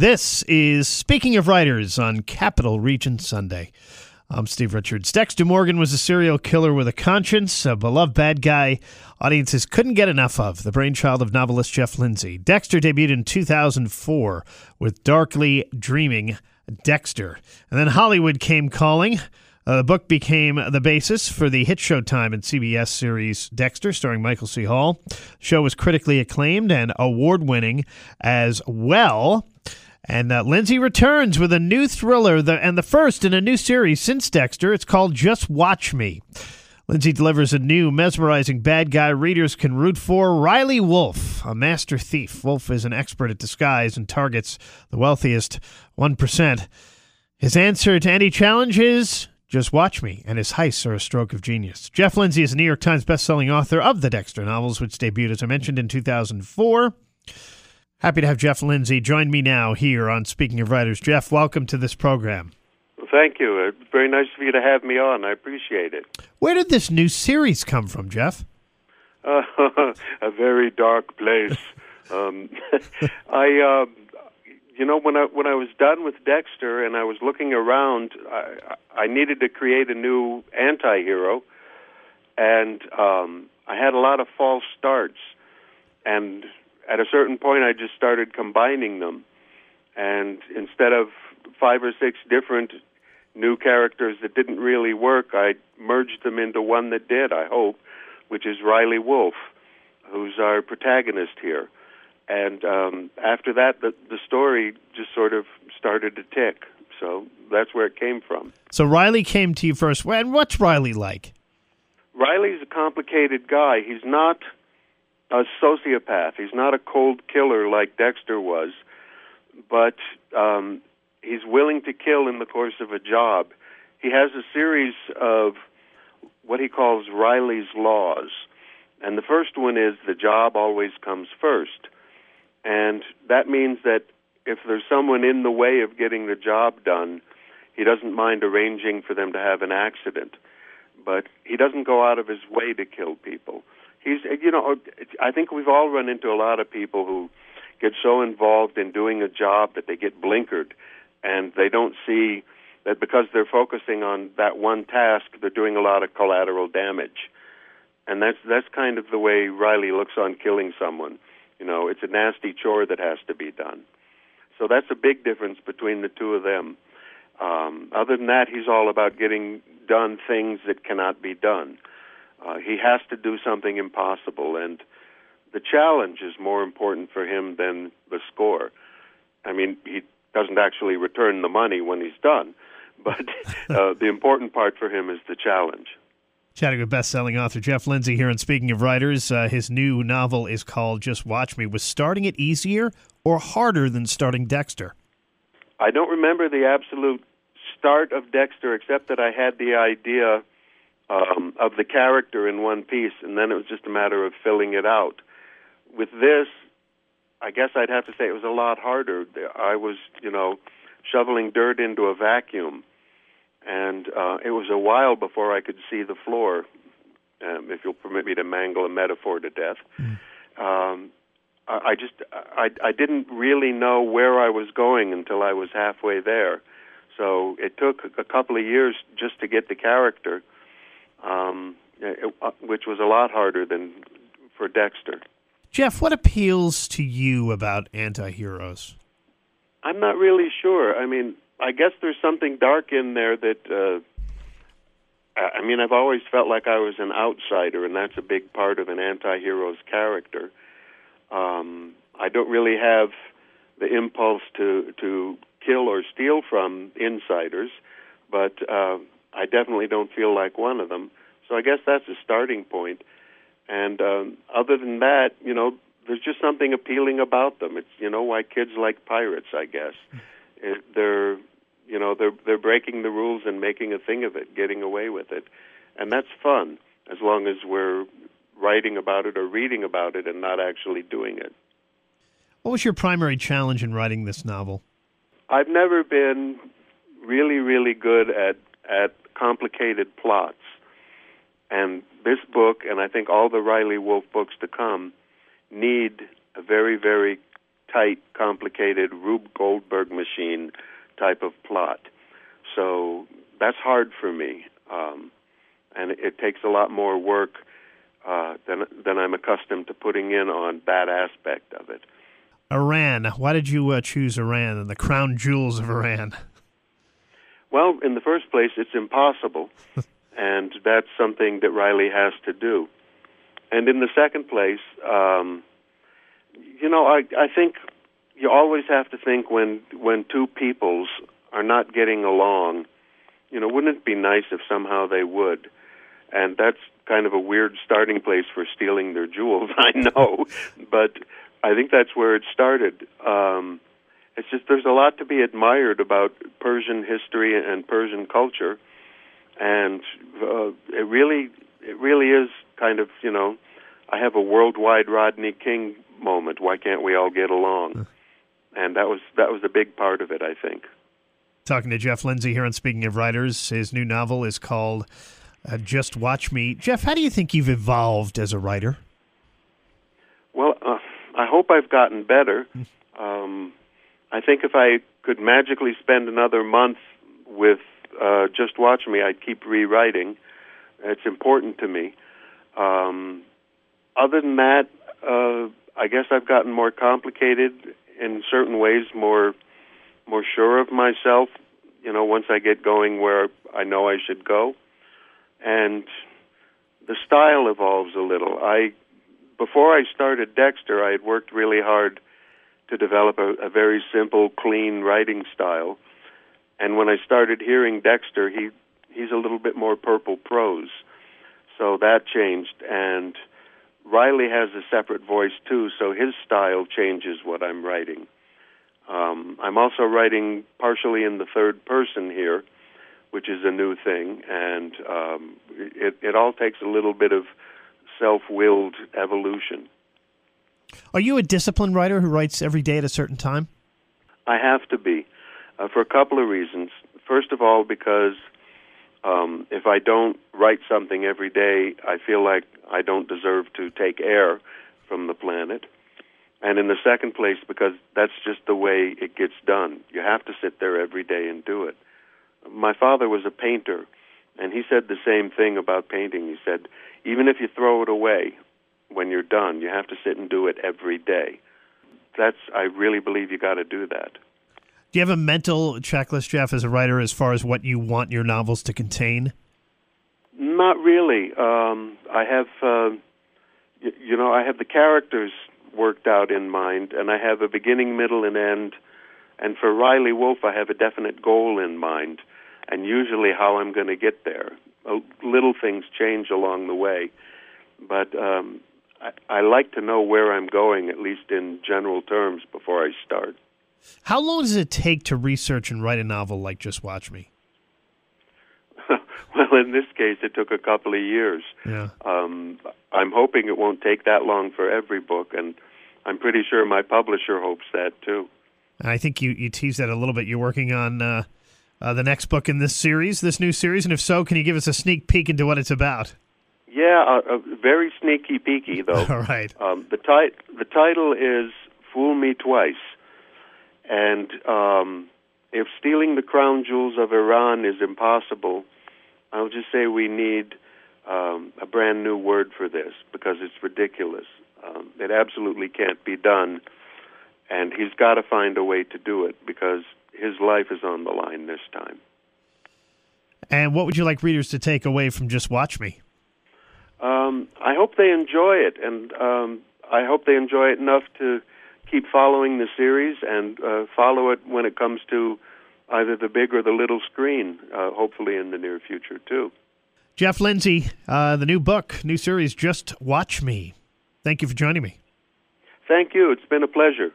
This is Speaking of Writers on Capital Region Sunday. I'm Steve Richards. Dexter Morgan was a serial killer with a conscience, a beloved bad guy audiences couldn't get enough of, the brainchild of novelist Jeff Lindsay. Dexter debuted in 2004 with Darkly Dreaming Dexter. And then Hollywood came calling. The book became the basis for the hit Showtime and CBS series Dexter, starring Michael C. Hall. The show was critically acclaimed and award-winning as well. And Lindsay returns with a new thriller and the first in a new series since Dexter. It's called Just Watch Me. Lindsay delivers a new, mesmerizing bad guy readers can root for, Riley Wolfe, a master thief. Wolfe is an expert at disguise and targets the wealthiest 1%. His answer to any challenge is just watch me, and his heists are a stroke of genius. Jeff Lindsay is a New York Times bestselling author of the Dexter novels, which debuted, as I mentioned, in 2004. Happy to have Jeff Lindsay join me now here on Speaking of Writers. Jeff, welcome to this program. Thank you. It's very nice of you to have me on. I appreciate it. Where did this new series come from, Jeff? A very dark place. When I was done with Dexter and I was looking around, I needed to create a new anti-hero, and I had a lot of false starts, and at a certain point, I just started combining them. And instead of 5 or 6 different new characters that didn't really work, I merged them into one that did, I hope, which is Riley Wolfe, who's our protagonist here. And after that, the story just sort of started to tick. So that's where it came from. So Riley came to you first. And what's Riley like? Riley's a complicated guy. He's not a sociopath. He's not a cold killer like Dexter was, but he's willing to kill in the course of a job. He has a series of what he calls Riley's Laws, and the first one is the job always comes first, and that means that if there's someone in the way of getting the job done, he doesn't mind arranging for them to have an accident, but he doesn't go out of his way to kill people. He's, I think we've all run into a lot of people who get so involved in doing a job that they get blinkered, and they don't see that because they're focusing on that one task, they're doing a lot of collateral damage. And that's kind of the way Riley looks on killing someone. You know, it's a nasty chore that has to be done. So that's a big difference between the two of them. Other than that, he's all about getting done things that cannot be done. He has to do something impossible, and the challenge is more important for him than the score. I mean, he doesn't actually return the money when he's done, but the important part for him is the challenge. Chatting with best-selling author Jeff Lindsay here, and Speaking of Writers, his new novel is called Just Watch Me. Was starting it easier or harder than starting Dexter? I don't remember the absolute start of Dexter, except that I had the idea of the character in one piece, and then it was just a matter of filling it out. With this, I guess I'd have to say it was a lot harder. I was, shoveling dirt into a vacuum, and it was a while before I could see the floor, if you'll permit me to mangle a metaphor to death. I didn't really know where I was going until I was halfway there, so it took a couple of years just to get the character, which was a lot harder than for Dexter. Jeff, what appeals to you about anti-heroes? I'm not really sure. I mean, I guess there's something dark in there that, I've always felt like I was an outsider, and that's a big part of an anti-hero's character. I don't really have the impulse to kill or steal from insiders, but I definitely don't feel like one of them. So I guess that's a starting point. And other than that, there's just something appealing about them. It's, why kids like pirates, I guess. They're breaking the rules and making a thing of it, getting away with it. And that's fun, as long as we're writing about it or reading about it and not actually doing it. What was your primary challenge in writing this novel? I've never been really, really good at complicated plots. And this book, and I think all the Riley Wolfe books to come, need a very, very tight, complicated Rube Goldberg machine type of plot. So that's hard for me, and it takes a lot more work than I'm accustomed to putting in on that aspect of it. Iran. Why did you choose Iran and the Crown Jewels of Iran? Well, in the first place, it's impossible, and that's something that Riley has to do. And in the second place, I think you always have to think when two peoples are not getting along, wouldn't it be nice if somehow they would? And that's kind of a weird starting place for stealing their jewels, I know, but I think that's where it started. It's just there's a lot to be admired about Persian history and Persian culture, and it really is kind of, I have a worldwide Rodney King moment. Why can't we all get along? And that was a big part of it, I think. Talking to Jeff Lindsay here on Speaking of Writers. His new novel is called Just Watch Me. Jeff, how do you think you've evolved as a writer? Well, I hope I've gotten better. I think if I could magically spend another month with Just Watch Me, I'd keep rewriting. It's important to me. Other than that, I guess I've gotten more complicated in certain ways, more sure of myself, once I get going where I know I should go. And the style evolves a little. Before I started Dexter, I had worked really hard to develop a very simple, clean writing style. And when I started hearing Dexter, he's a little bit more purple prose. So that changed. And Riley has a separate voice, too, so his style changes what I'm writing. I'm also writing partially in the third person here, which is a new thing, and it all takes a little bit of self-willed evolution. Are you a disciplined writer who writes every day at a certain time? I have to be, for a couple of reasons. First of all, because if I don't write something every day, I feel like I don't deserve to take air from the planet. And in the second place, because that's just the way it gets done. You have to sit there every day and do it. My father was a painter, and he said the same thing about painting. He said, even if you throw it away when you're done, you have to sit and do it every day. I really believe you got to do that. Do you have a mental checklist, Jeff, as a writer, as far as what you want your novels to contain? Not really. I have, I have the characters worked out in mind, and I have a beginning, middle, and end. And for Riley Wolfe, I have a definite goal in mind, and usually how I'm going to get there. Little things change along the way, but I like to know where I'm going, at least in general terms, before I start. How long does it take to research and write a novel like Just Watch Me? Well, in this case, it took a couple of years. Yeah. I'm hoping it won't take that long for every book, and I'm pretty sure my publisher hopes that, too. I think you teased that a little bit. You're working on the next book in this series, this new series, and if so, can you give us a sneak peek into what it's about? Yeah, very sneaky peeky, though. All right. The title is Fool Me Twice, and if stealing the crown jewels of Iran is impossible, I'll just say we need a brand new word for this, because it's ridiculous. It absolutely can't be done. And he's got to find a way to do it, because his life is on the line this time. And what would you like readers to take away from Just Watch Me? I hope they enjoy it, and I hope they enjoy it enough to keep following the series and follow it when it comes to either the big or the little screen, hopefully in the near future, too. Jeff Lindsay, the new book, new series, Just Watch Me. Thank you for joining me. Thank you. It's been a pleasure.